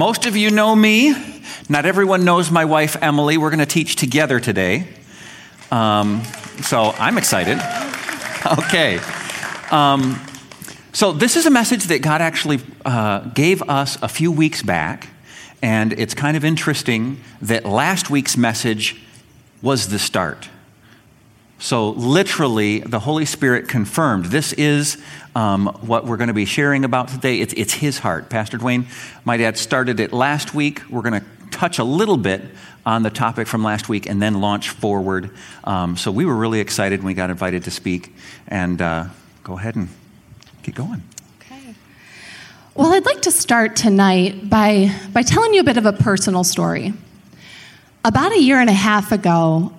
Most of you know me. Not everyone knows my wife, Emily. We're going to teach together today. So I'm excited. Okay. So this is a message that God actually gave us a few weeks back. And it's kind of interesting that last week's message was the start. So literally, the Holy Spirit confirmed. This is what we're going to be sharing about today. It's his heart. Pastor Dwayne, my dad, started it last week. We're going to touch a little bit on the topic from last week and then launch forward. So we were really excited when we got invited to speak. And go ahead and get going. Okay. Well, I'd like to start tonight by telling you a bit of a personal story. About a year and a half ago,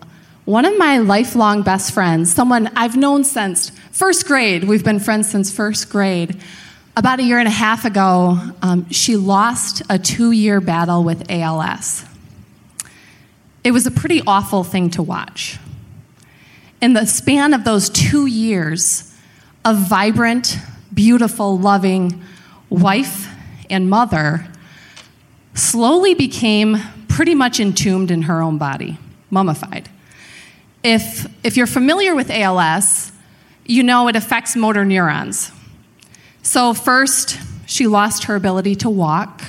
one of my lifelong best friends, someone I've known since first grade, we've been friends since first grade, about a year and a half ago, she lost a 2-year battle with ALS. It was a pretty awful thing to watch. In the span of those 2 years, a vibrant, beautiful, loving wife and mother slowly became pretty much entombed in her own body, mummified. If you're familiar with ALS, you know it affects motor neurons. So first, she lost her ability to walk,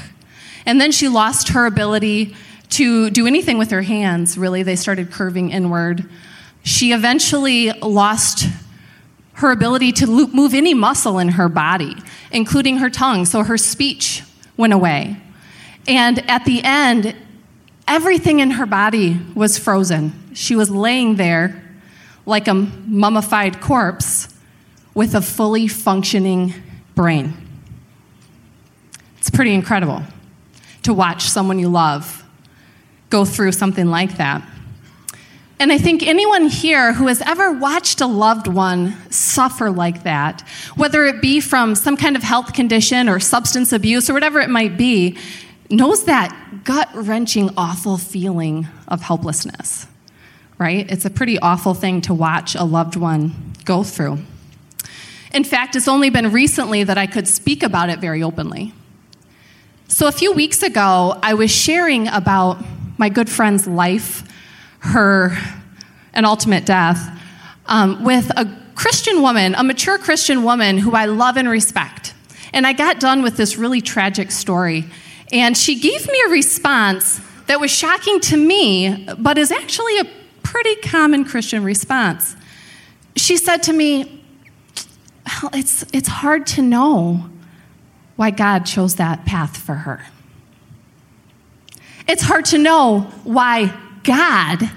and then she lost her ability to do anything with her hands, really. They started curving inward. She eventually lost her ability to move any muscle in her body, including her tongue, so her speech went away. And at the end, everything in her body was frozen. She was laying there like a mummified corpse with a fully functioning brain. It's pretty incredible to watch someone you love go through something like that. And I think anyone here who has ever watched a loved one suffer like that, whether it be from some kind of health condition or substance abuse or whatever it might be, knows that gut-wrenching, awful feeling of helplessness. Right? It's a pretty awful thing to watch a loved one go through. In fact, it's only been recently that I could speak about it very openly. So a few weeks ago, I was sharing about my good friend's life, her, and ultimate death, with a Christian woman, a mature Christian woman who I love and respect. And I got done with this really tragic story, and she gave me a response that was shocking to me, but is actually a pretty common Christian response. She said to me, well, it's hard to know why God chose that path for her. It's hard to know why God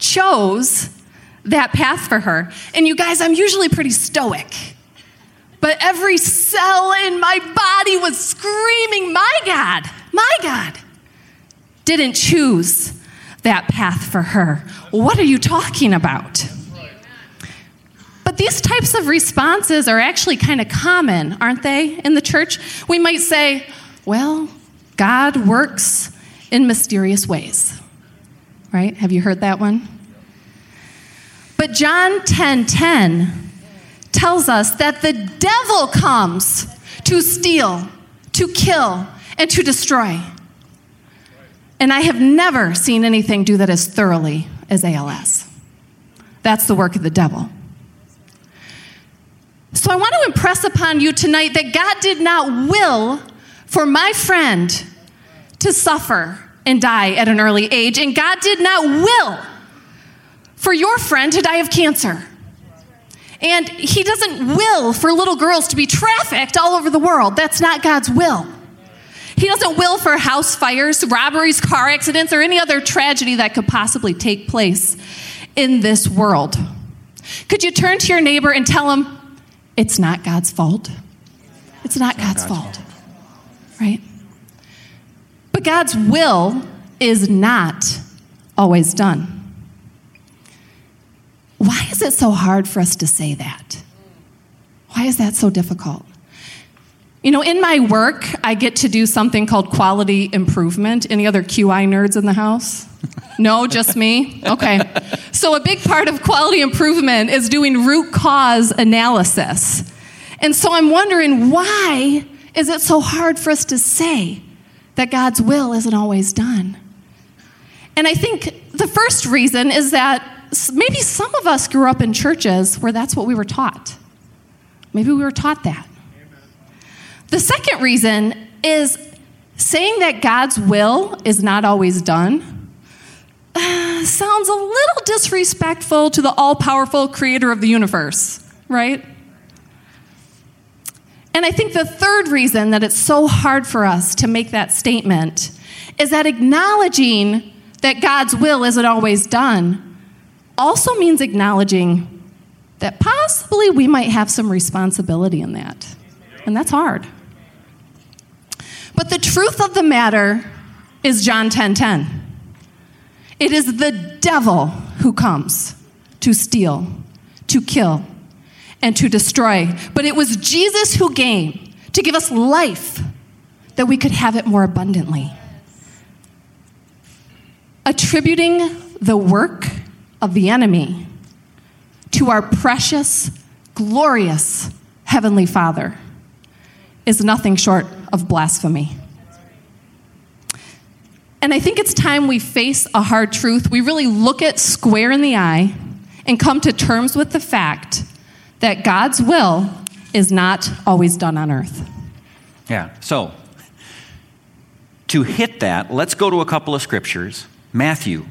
chose that path for her. And you guys, I'm usually pretty stoic, but every cell in my body was screaming, my God, didn't choose that path for her. What are you talking about? But these types of responses are actually kind of common, aren't they, in the church? We might say, well, God works in mysterious ways. Right? Have you heard that one? But John 10:10 tells us that the devil comes to steal, to kill, and to destroy. And I have never seen anything do that as thoroughly as ALS. That's the work of the devil. So I want to impress upon you tonight that God did not will for my friend to suffer and die at an early age, and God did not will for your friend to die of cancer. And he doesn't will for little girls to be trafficked all over the world. That's not God's will. He doesn't will for house fires, robberies, car accidents, or any other tragedy that could possibly take place in this world. Could you turn to your neighbor and tell him, it's not God's fault? It's not God's fault, right? But God's will is not always done. Why is it so hard for us to say that? Why is that so difficult? You know, in my work, I get to do something called quality improvement. Any other QI nerds in the house? No, just me? Okay. So a big part of quality improvement is doing root cause analysis. And so I'm wondering, why is it so hard for us to say that God's will isn't always done. And I think the first reason is that maybe some of us grew up in churches where that's what we were taught. Maybe we were taught that. The second reason is saying that God's will is not always done sounds a little disrespectful to the all-powerful creator of the universe, right? And I think the third reason that it's so hard for us to make that statement is that acknowledging that God's will isn't always done also means acknowledging that possibly we might have some responsibility in that. And that's hard. But the truth of the matter is John 10:10. It is the devil who comes to steal, to kill, and to destroy. But it was Jesus who came to give us life that we could have it more abundantly. Attributing the work of the enemy to our precious, glorious Heavenly Father is nothing short of blasphemy. And I think it's time we face a hard truth. We really look it square in the eye and come to terms with the fact that God's will is not always done on earth. Yeah, so to hit that, let's go to a couple of scriptures. Matthew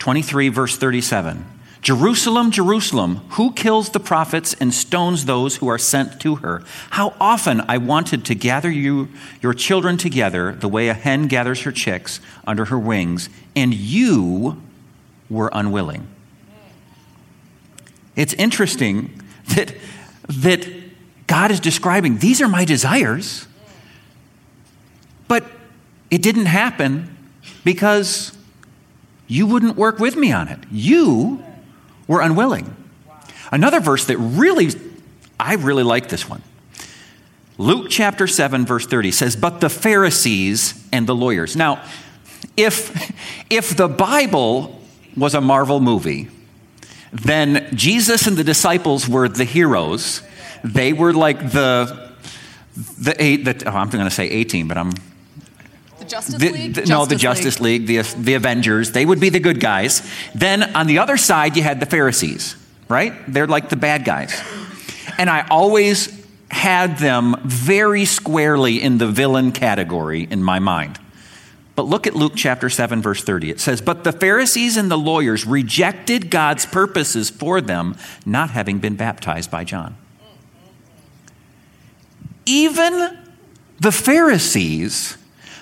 23, verse 37. Jerusalem, Jerusalem, who kills the prophets and stones those who are sent to her? How often I wanted to gather your children together the way a hen gathers her chicks under her wings, and you were unwilling. It's interesting that God is describing, these are my desires, but it didn't happen because you wouldn't work with me on it. You were unwilling. Another verse that I really like this one. Luke chapter 7, verse 30 says, but the Pharisees and the lawyers. Now, if the Bible was a Marvel movie, then Jesus and the disciples were the heroes. They were like I'm going to say A-team, but I'm... The Justice League, the Avengers, they would be the good guys. Then on the other side, you had the Pharisees, right? They're like the bad guys. And I always had them very squarely in the villain category in my mind. But look at Luke chapter 7, verse 30. It says, but the Pharisees and the lawyers rejected God's purposes for them, not having been baptized by John. Even the Pharisees...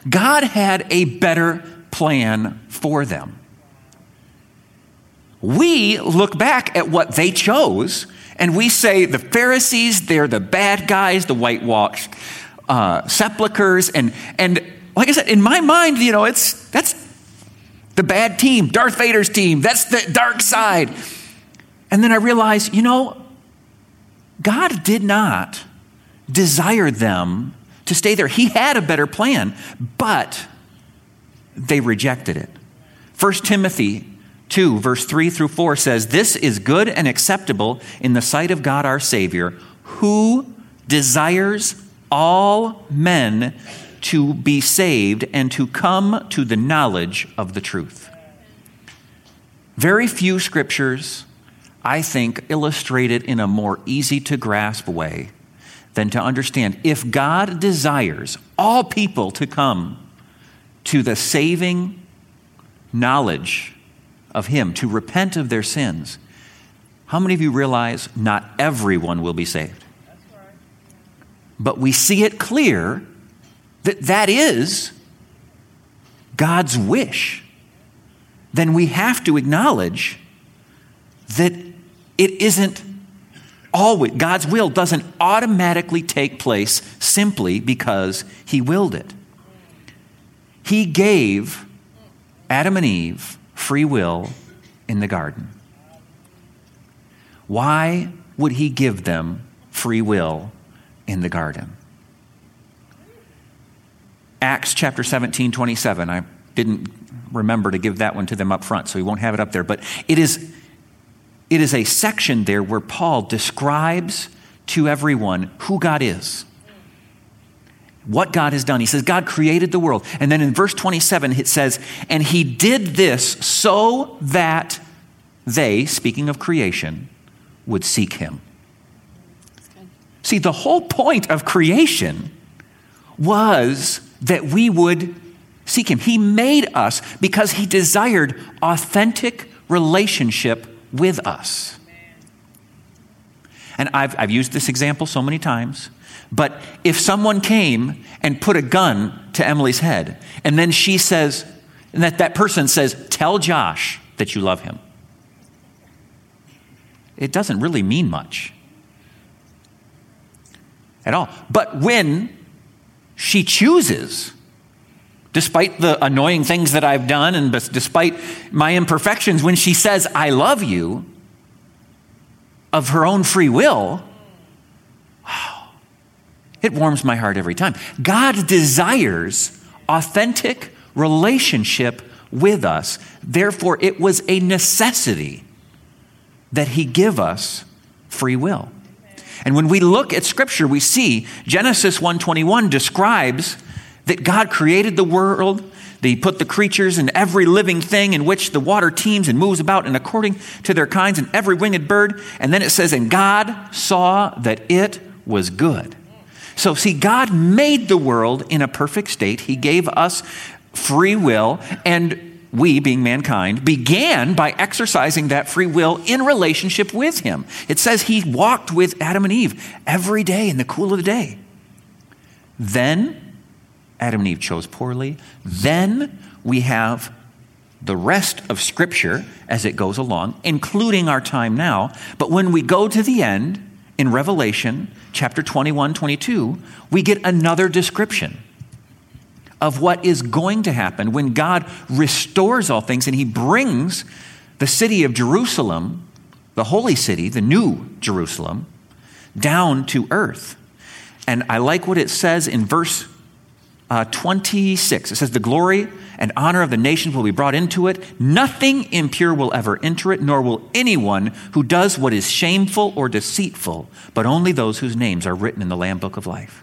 God had a better plan for them. We look back at what they chose, and we say the Pharisees, they're the bad guys, the whitewashed sepulchers, and like I said, in my mind, you know, that's the bad team, Darth Vader's team, that's the dark side. And then I realized, you know, God did not desire them to stay there. He had a better plan, but they rejected it. 1 Timothy 2, verse 3 through 4 says, this is good and acceptable in the sight of God our Savior, who desires all men to be saved and to come to the knowledge of the truth. Very few scriptures, I think, illustrate it in a more easy-to-grasp way than to understand if God desires all people to come to the saving knowledge of Him, to repent of their sins, how many of you realize not everyone will be saved? But we see it clear that that is God's wish. Then we have to acknowledge that it isn't always, God's will doesn't automatically take place simply because He willed it. He gave Adam and Eve free will in the garden. Why would He give them free will in the garden? Acts chapter 17:27. I didn't remember to give that one to them up front, so we won't have it up there, but it is a section there where Paul describes to everyone who God is. what God has done. He says, God created the world. And then in verse 27, it says, and he did this so that they, speaking of creation, would seek him. See, the whole point of creation was that we would seek him. He made us because he desired authentic relationship with us. And I've used this example so many times, but if someone came and put a gun to Emily's head, and then she says, and that person says, tell Josh that you love him. It doesn't really mean much at all. But when she chooses, despite the annoying things that I've done and despite my imperfections, when she says, I love you, of her own free will, wow, it warms my heart every time. God desires authentic relationship with us. Therefore, it was a necessity that he give us free will. And when we look at Scripture, we see Genesis 1:21 describes that God created the world, that he put the creatures and every living thing in which the water teems and moves about and according to their kinds and every winged bird. And then it says, and God saw that it was good. So see, God made the world in a perfect state. He gave us free will, and we, being mankind, began by exercising that free will in relationship with him. It says he walked with Adam and Eve every day in the cool of the day. Then Adam and Eve chose poorly. Then we have the rest of Scripture as it goes along, including our time now. But when we go to the end in Revelation chapter 21-22, we get another description of what is going to happen when God restores all things and he brings the city of Jerusalem, the holy city, the new Jerusalem, down to earth. And I like what it says in verse 26. It says, the glory and honor of the nations will be brought into it. Nothing impure will ever enter it, nor will anyone who does what is shameful or deceitful, but only those whose names are written in the Lamb Book of Life.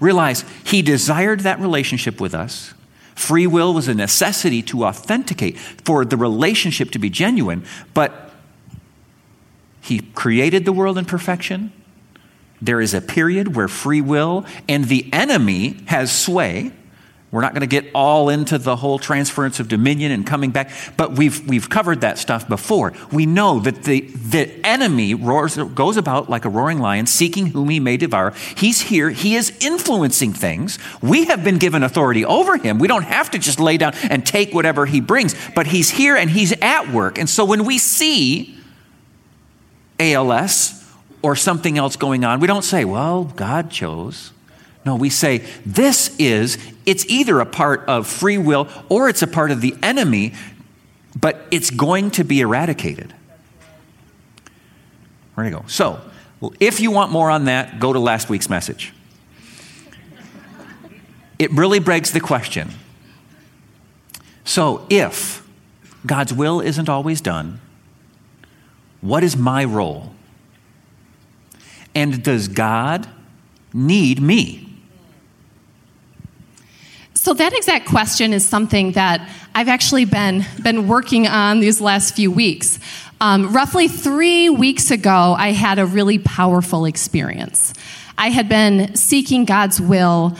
Realize he desired that relationship with us. Free will was a necessity to authenticate, for the relationship to be genuine, but he created the world in perfection. There is a period where free will and the enemy has sway. We're not going to get all into the whole transference of dominion and coming back, but we've covered that stuff before. We know that the enemy goes about like a roaring lion, seeking whom he may devour. He's here. He is influencing things. We have been given authority over him. We don't have to just lay down and take whatever he brings, but he's here and he's at work. And so when we see ALS or something else going on, we don't say, well, God chose. No, we say, it's either a part of free will or it's a part of the enemy, but it's going to be eradicated. We're going to go. So, if you want more on that, go to last week's message. It really begs the question. So, if God's will isn't always done, what is my role? And does God need me? So that exact question is something that I've actually been working on these last few weeks. Roughly 3 weeks ago, I had a really powerful experience. I had been seeking God's will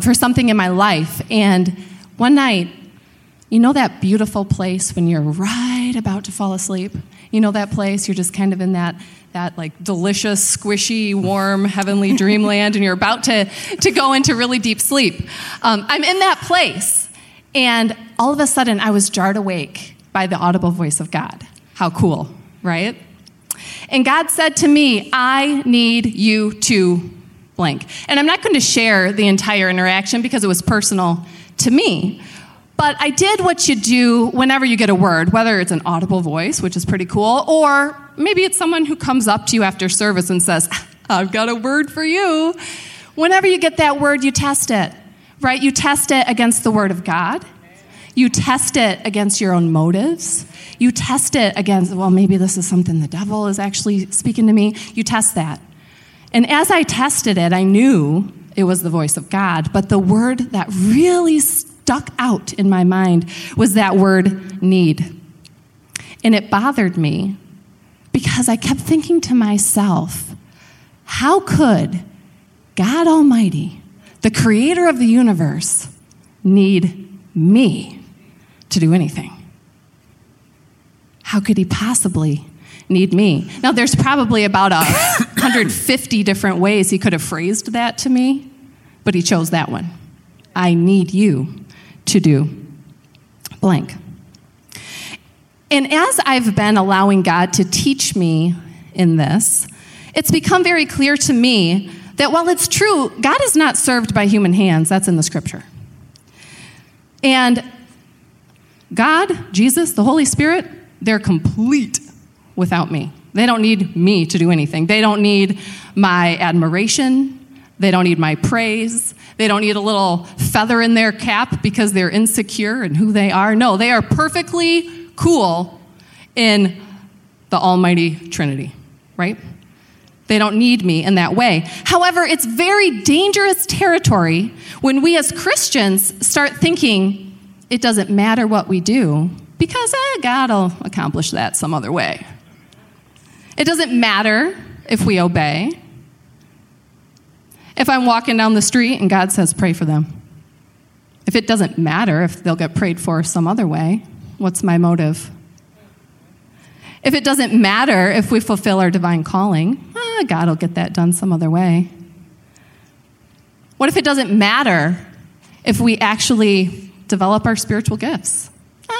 for something in my life. And one night, you know that beautiful place when you're right about to fall asleep? You know that place? You're just kind of in that like delicious, squishy, warm, heavenly dreamland, and you're about to go into really deep sleep. I'm in that place, and all of a sudden, I was jarred awake by the audible voice of God. How cool, right? And God said to me, I need you to blank. And I'm not going to share the entire interaction because it was personal to me. But I did what you do whenever you get a word, whether it's an audible voice, which is pretty cool, or maybe it's someone who comes up to you after service and says, I've got a word for you. Whenever you get that word, you test it, right? You test it against the Word of God. You test it against your own motives. You test it against, well, maybe this is something the devil is actually speaking to me. You test that. And as I tested it, I knew It was the voice of God. But the word that really stuck out in my mind was that word need. And it bothered me because I kept thinking to myself, how could God Almighty, the creator of the universe, need me to do anything? How could he possibly need me? Now, there's probably about 150 different ways he could have phrased that to me, but he chose that one. I need you to do blank. And as I've been allowing God to teach me in this, it's become very clear to me that while it's true, God is not served by human hands. That's in the scripture. And God, Jesus, the Holy Spirit, they're complete without me. They don't need me to do anything. They don't need my admiration. They don't need my praise. They don't need a little feather in their cap because they're insecure in who they are. No, they are perfectly cool in the Almighty Trinity, right? They don't need me in that way. However, it's very dangerous territory when we as Christians start thinking it doesn't matter what we do because God will accomplish that some other way. It doesn't matter if we obey. If I'm walking down the street and God says, pray for them. If it doesn't matter if they'll get prayed for some other way, what's my motive? If it doesn't matter if we fulfill our divine calling, God will get that done some other way. What if it doesn't matter if we actually develop our spiritual gifts?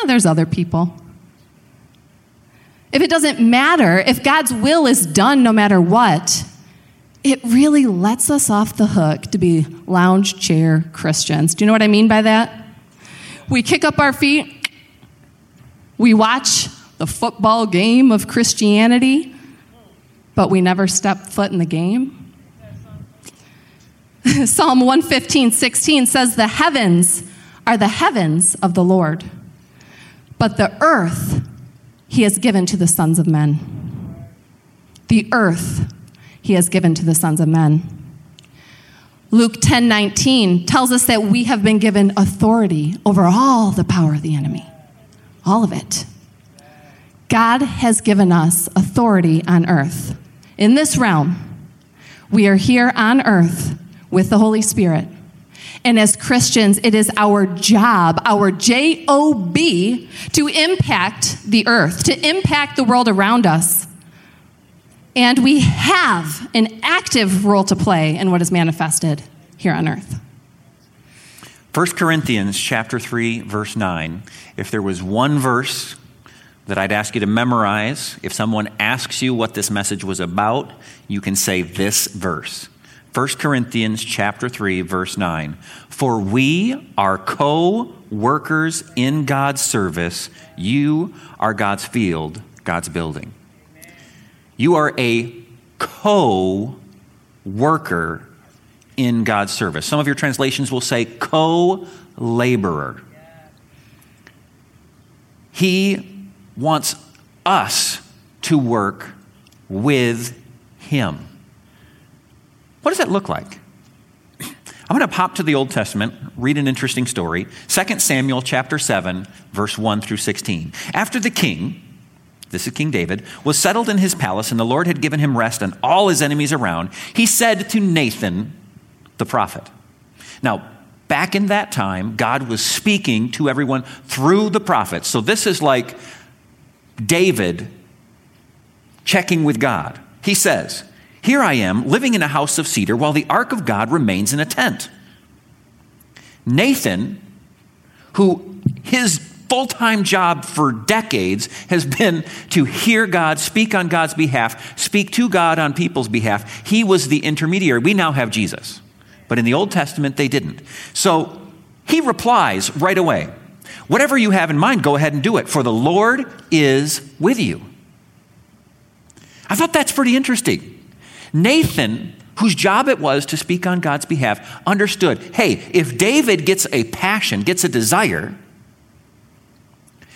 There's other people. If it doesn't matter, if God's will is done no matter what, it really lets us off the hook to be lounge chair Christians. Do you know what I mean by that? We kick up our feet. We watch the football game of Christianity, but we never step foot in the game. Psalm 115:16 says, the heavens are the heavens of the Lord, but the earth he has given to the sons of men. The earth he has given to the sons of men. Luke 10:19 tells us that we have been given authority over all the power of the enemy. All of it. God has given us authority on earth. In this realm, we are here on earth with the Holy Spirit. And as Christians, it is our job, our J-O-B, to impact the earth, to impact the world around us. And we have an active role to play in what is manifested here on earth. 1 Corinthians chapter 3, verse 9. If there was one verse that I'd ask you to memorize, if someone asks you what this message was about, you can say this verse. 1 Corinthians chapter 3, verse 9. For we are co-workers in God's service. You are God's field, God's building. You are a co-worker in God's service. Some of your translations will say co-laborer. He wants us to work with him. What does that look like? I'm going to pop to the Old Testament, read an interesting story. 2 Samuel chapter 7, verse 1 through 16. After the king, this is King David, was settled in his palace and the Lord had given him rest and all his enemies around, he said to Nathan, the prophet. Now, back in that time, God was speaking to everyone through the prophets. So this is like David checking with God. He says, here I am living in a house of cedar while the ark of God remains in a tent. Nathan, who his full-time job for decades has been to hear God, speak on God's behalf, speak to God on people's behalf. He was the intermediary. We now have Jesus. But in the Old Testament, they didn't. So he replies right away, whatever you have in mind, go ahead and do it, for the Lord is with you. I thought that's pretty interesting. Nathan, whose job it was to speak on God's behalf, understood, hey, if David gets a passion, gets a desire.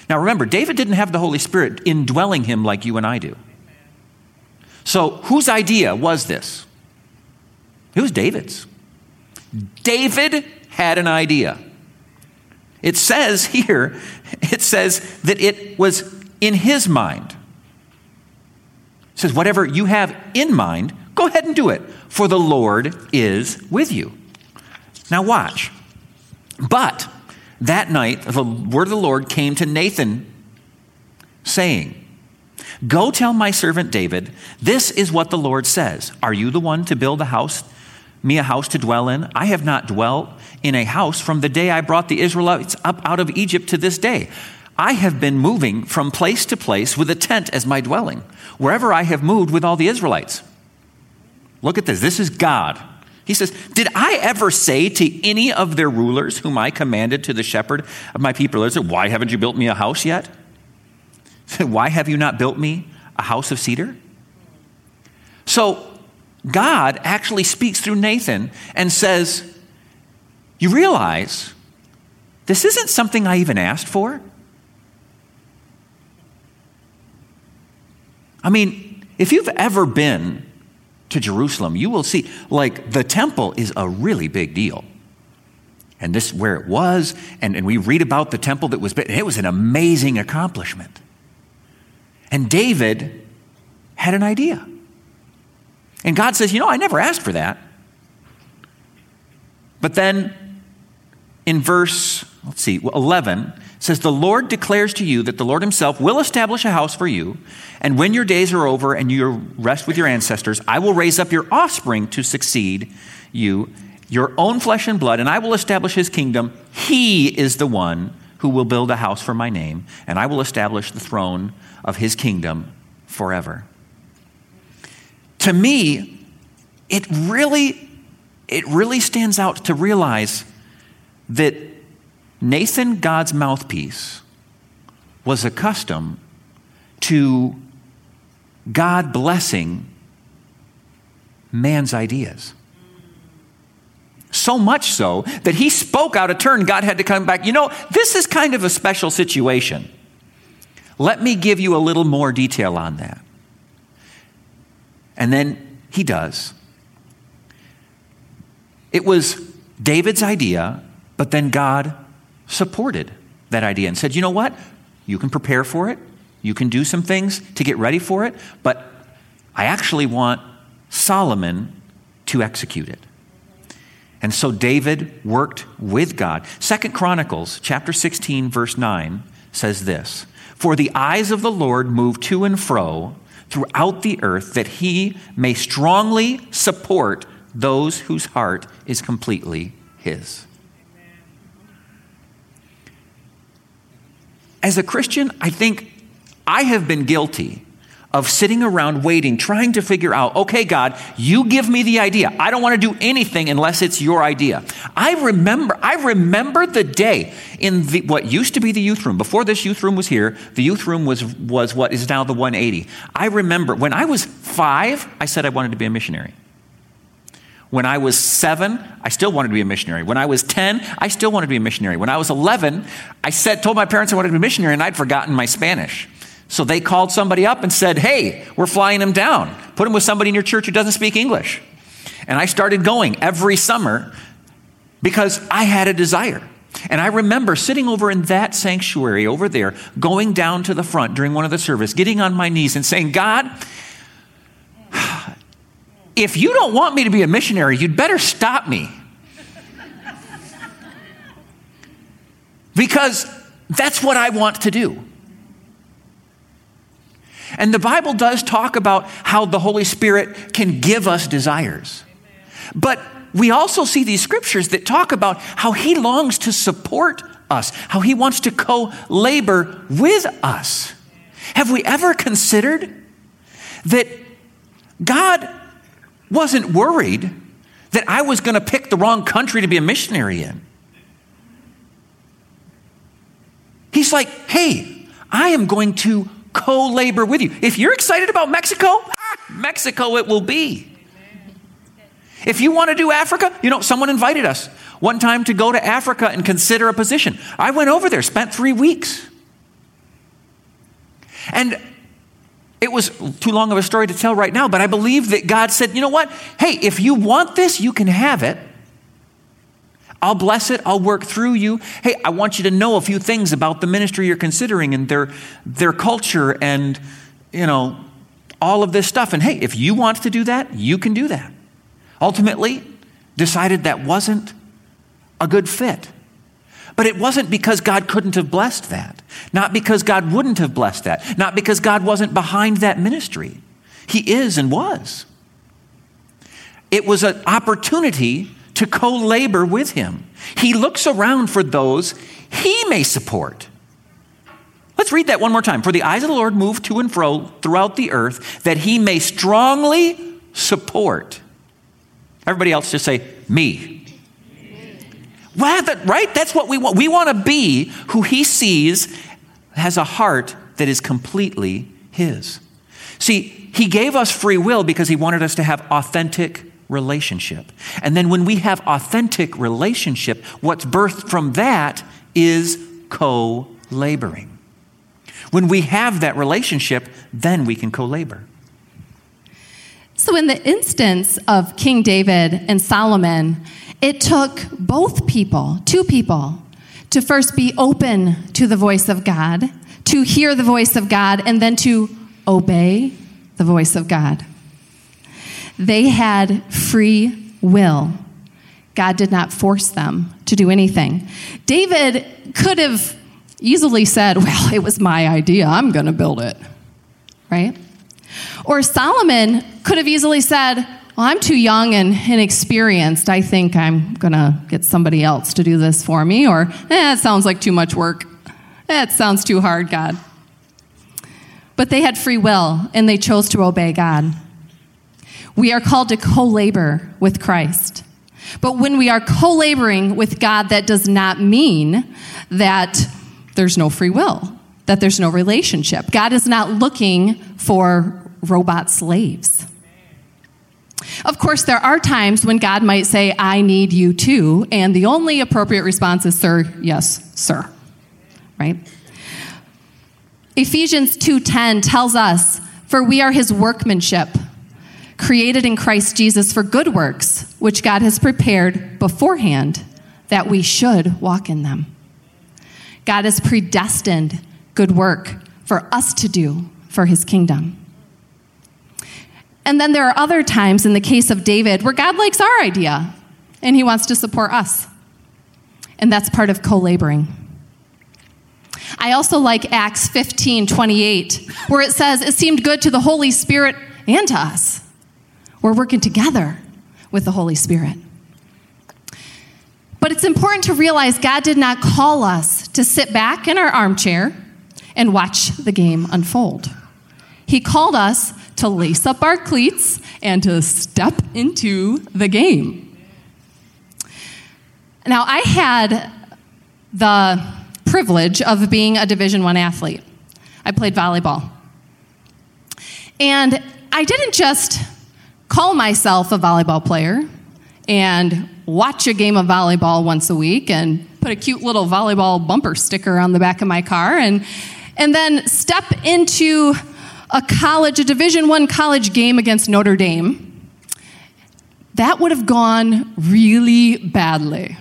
Now remember, David didn't have the Holy Spirit indwelling him like you and I do. So whose idea was this? It was David's. David had an idea. It says here, it says that it was in his mind. It says, whatever you have in mind, go ahead and do it, for the Lord is with you. Now watch. But that night, the word of the Lord came to Nathan, saying, "Go tell my servant David, this is what the Lord says. Are you the one to build me a house to dwell in? I have not dwelt in a house from the day I brought the Israelites up out of Egypt to this day. I have been moving from place to place with a tent as my dwelling, wherever I have moved with all the Israelites." Look at this. This is God. He says, "Did I ever say to any of their rulers whom I commanded to the shepherd of my people, why haven't you built me a house yet? Why have you not built me a house of cedar?" So God actually speaks through Nathan and says, "You realize this isn't something I even asked for? I mean, if you've ever been to Jerusalem, you will see, like, the temple is a really big deal. And this is where it was, and we read about the temple that was built, and it was an amazing accomplishment. And David had an idea. And God says, I never asked for that." But then in verse, 11, says, "The Lord declares to you that the Lord himself will establish a house for you. And when your days are over and you rest with your ancestors, I will raise up your offspring to succeed you, your own flesh and blood, and I will establish his kingdom. He is the one who will build a house for my name, and I will establish the throne of his kingdom forever." To me, it really stands out to realize that Nathan, God's mouthpiece, was accustomed to God blessing man's ideas. So much so that he spoke out of turn. God had to come back. This is kind of a special situation. Let me give you a little more detail on that. And then he does. It was David's idea, but then God supported that idea and said, You can prepare for it. You can do some things to get ready for it, but I actually want Solomon to execute it. And so David worked with God. 2 Chronicles chapter 16, verse 9 says this, "For the eyes of the Lord move to and fro throughout the earth, that he may strongly support those whose heart is completely his." As a Christian, I think I have been guilty of sitting around waiting, trying to figure out, okay, God, you give me the idea. I don't want to do anything unless it's your idea. I remember the day in what used to be the youth room. Before this youth room was here, the youth room was what is now the 180. I remember when I was 5, I said I wanted to be a missionary. When I was 7, I still wanted to be a missionary. When I was 10, I still wanted to be a missionary. When I was 11, I told my parents I wanted to be a missionary, and I'd forgotten my Spanish. So they called somebody up and said, "Hey, we're flying him down. Put him with somebody in your church who doesn't speak English." And I started going every summer because I had a desire. And I remember sitting over in that sanctuary over there, going down to the front during one of the service, getting on my knees and saying, "God, if you don't want me to be a missionary, you'd better stop me. Because that's what I want to do." And the Bible does talk about how the Holy Spirit can give us desires. But we also see these scriptures that talk about how he longs to support us, how he wants to co-labor with us. Have we ever considered that God wasn't worried that I was going to pick the wrong country to be a missionary in? He's like, "Hey, I am going to co-labor with you. If you're excited about Mexico, Mexico it will be." If you want to do Africa, someone invited us one time to go to Africa and consider a position. I went over there, spent 3 weeks. And it was too long of a story to tell right now, but I believe that God said, "Hey, if you want this, you can have it. I'll bless it. I'll work through you. Hey, I want you to know a few things about the ministry you're considering and their culture and, you know, all of this stuff. And hey, if you want to do that, you can do that. Ultimately, decided that wasn't a good fit. But it wasn't because God couldn't have blessed that. Not because God wouldn't have blessed that. Not because God wasn't behind that ministry. He is and was. It was an opportunity to co-labor with him. He looks around for those he may support. Let's read that one more time. For the eyes of the Lord move to and fro throughout the earth, that he may strongly support. Everybody else just say, me. Well, right? That's what we want. We want to be who he sees has a heart that is completely his. See, he gave us free will because he wanted us to have authentic relationship. And then when we have authentic relationship, what's birthed from that is co-laboring. When we have that relationship, then we can co-labor. So in the instance of King David and Solomon, it took both people, two people, to first be open to the voice of God, to hear the voice of God, and then to obey the voice of God. They had free will. God did not force them to do anything. David could have easily said, well, it was my idea. I'm going to build it, right? Or Solomon could have easily said, well, I'm too young and inexperienced. I think I'm going to get somebody else to do this for me. Or, it sounds like too much work. It sounds too hard, God. But they had free will, and they chose to obey God. We are called to co-labor with Christ. But when we are co-laboring with God, that does not mean that there's no free will, that there's no relationship. God is not looking for robot slaves. Of course, there are times when God might say, I need you too, and the only appropriate response is, sir, yes, sir, right? Ephesians 2:10 tells us, for we are his workmanship, created in Christ Jesus for good works, which God has prepared beforehand, that we should walk in them. God has predestined good work for us to do for his kingdom. And then there are other times, in the case of David, where God likes our idea, and he wants to support us. And that's part of co-laboring. I also like Acts 15:28, where it says, it seemed good to the Holy Spirit and to us. We're working together with the Holy Spirit. But it's important to realize God did not call us to sit back in our armchair and watch the game unfold. He called us to lace up our cleats and to step into the game. Now, I had the privilege of being a Division I athlete. I played volleyball. And I didn't just call myself a volleyball player and watch a game of volleyball once a week and put a cute little volleyball bumper sticker on the back of my car and then step into a Division I college game against Notre Dame. That would have gone really badly.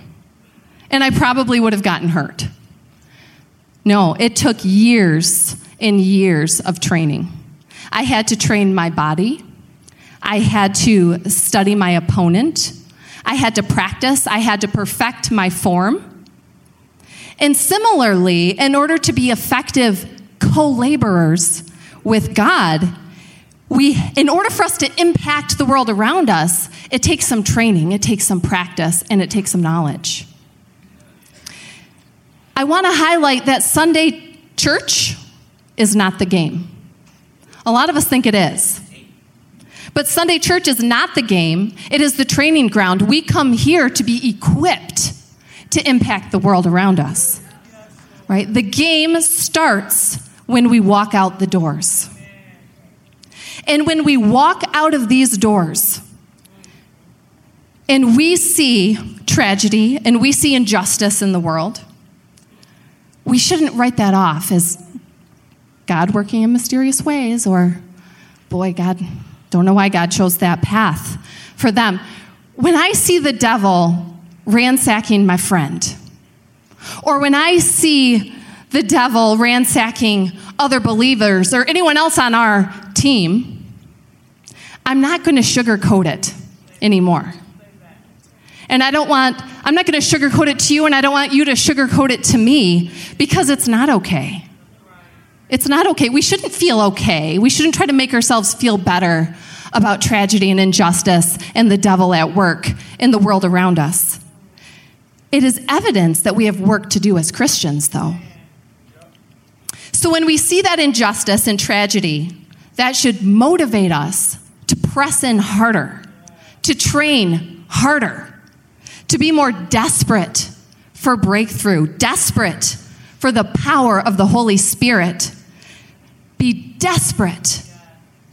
And I probably would have gotten hurt. No, it took years and years of training. I had to train my body. I had to study my opponent. I had to practice. I had to perfect my form. And similarly, in order to be effective co-laborers with God, in order for us to impact the world around us, it takes some training, it takes some practice, and it takes some knowledge. I want to highlight that Sunday church is not the game. A lot of us think it is. But Sunday church is not the game. It is the training ground. We come here to be equipped to impact the world around us, right? The game starts when we walk out the doors. And when we walk out of these doors and we see tragedy and we see injustice in the world, we shouldn't write that off as God working in mysterious ways or, boy, God, don't know why God chose that path for them. When I see the devil ransacking my friend, or when I see the devil ransacking other believers or anyone else on our team, I'm not going to sugarcoat it anymore. And I'm not going to sugarcoat it to you, and I don't want you to sugarcoat it to me, because it's not okay. It's not okay. We shouldn't feel okay. We shouldn't try to make ourselves feel better about tragedy and injustice and the devil at work in the world around us. It is evidence that we have work to do as Christians, though. So when we see that injustice and tragedy, that should motivate us to press in harder, to train harder, to be more desperate for breakthrough, desperate for the power of the Holy Spirit. Be desperate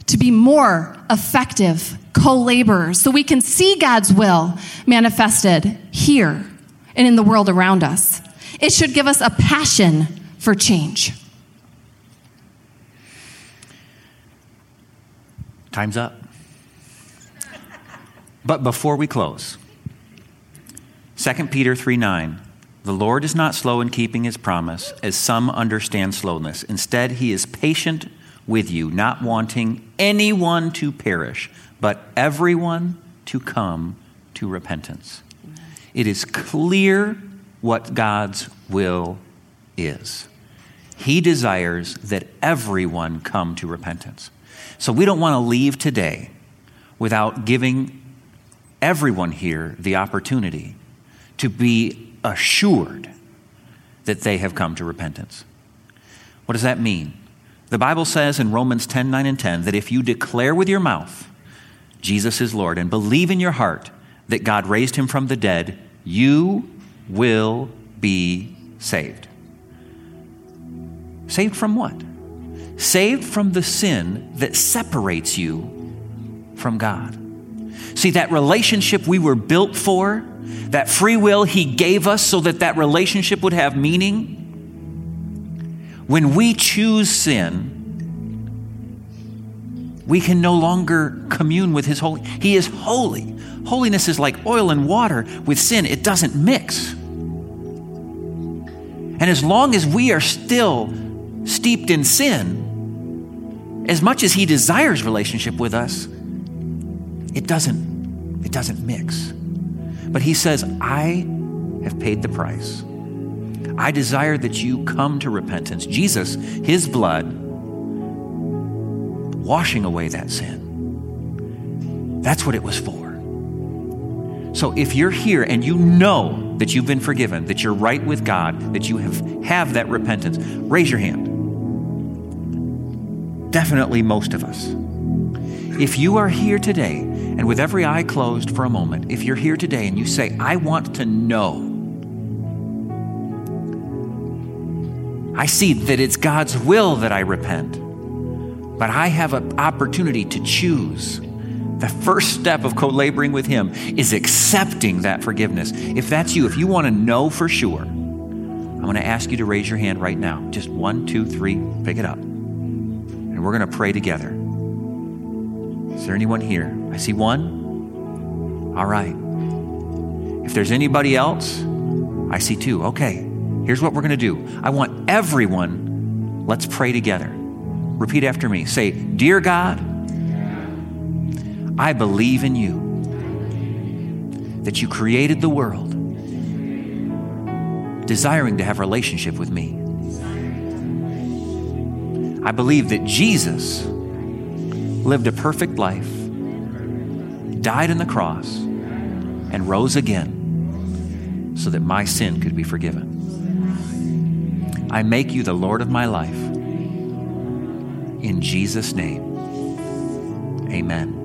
to be more effective co-laborers so we can see God's will manifested here and in the world around us. It should give us a passion for change. Time's up. But before we close, 2 Peter 3:9, the Lord is not slow in keeping his promise, as some understand slowness. Instead, he is patient with you, not wanting anyone to perish, but everyone to come to repentance. It is clear what God's will is. He desires that everyone come to repentance. So we don't want to leave today without giving everyone here the opportunity to be assured that they have come to repentance. What does that mean? The Bible says in Romans 10:9 and 10, that if you declare with your mouth Jesus is Lord and believe in your heart that God raised him from the dead, you will be saved. Saved from what? Saved from the sin that separates you from God. See, that relationship we were built for, that free will he gave us so that that relationship would have meaning. When we choose sin, we can no longer commune with his holy. He is holy. Holiness is like oil and water. With sin, it doesn't mix. And as long as we are still steeped in sin, as much as he desires relationship with us, it doesn't mix. But he says, I have paid the price. I desire that you come to repentance. Jesus, his blood, washing away that sin. That's what it was for. So if you're here and you know that you've been forgiven, that you're right with God, that you have that repentance, raise your hand. Definitely most of us. If you are here today, and with every eye closed for a moment, if you're here today and you say, I want to know, I see that it's God's will that I repent, but I have an opportunity to choose. The first step of co-laboring with him is accepting that forgiveness. If that's you, if you want to know for sure, I'm going to ask you to raise your hand right now. Just 1, 2, 3, pick it up. And we're going to pray together. Is there anyone here? I see one. All right. If there's anybody else, I see two. Okay, here's what we're going to do. I want everyone, let's pray together. Repeat after me. Say, Dear God, I believe in you, that you created the world, desiring to have a relationship with me. I believe that Jesus lived a perfect life, died on the cross, and rose again so that my sin could be forgiven. I make you the Lord of my life. In Jesus' name, amen.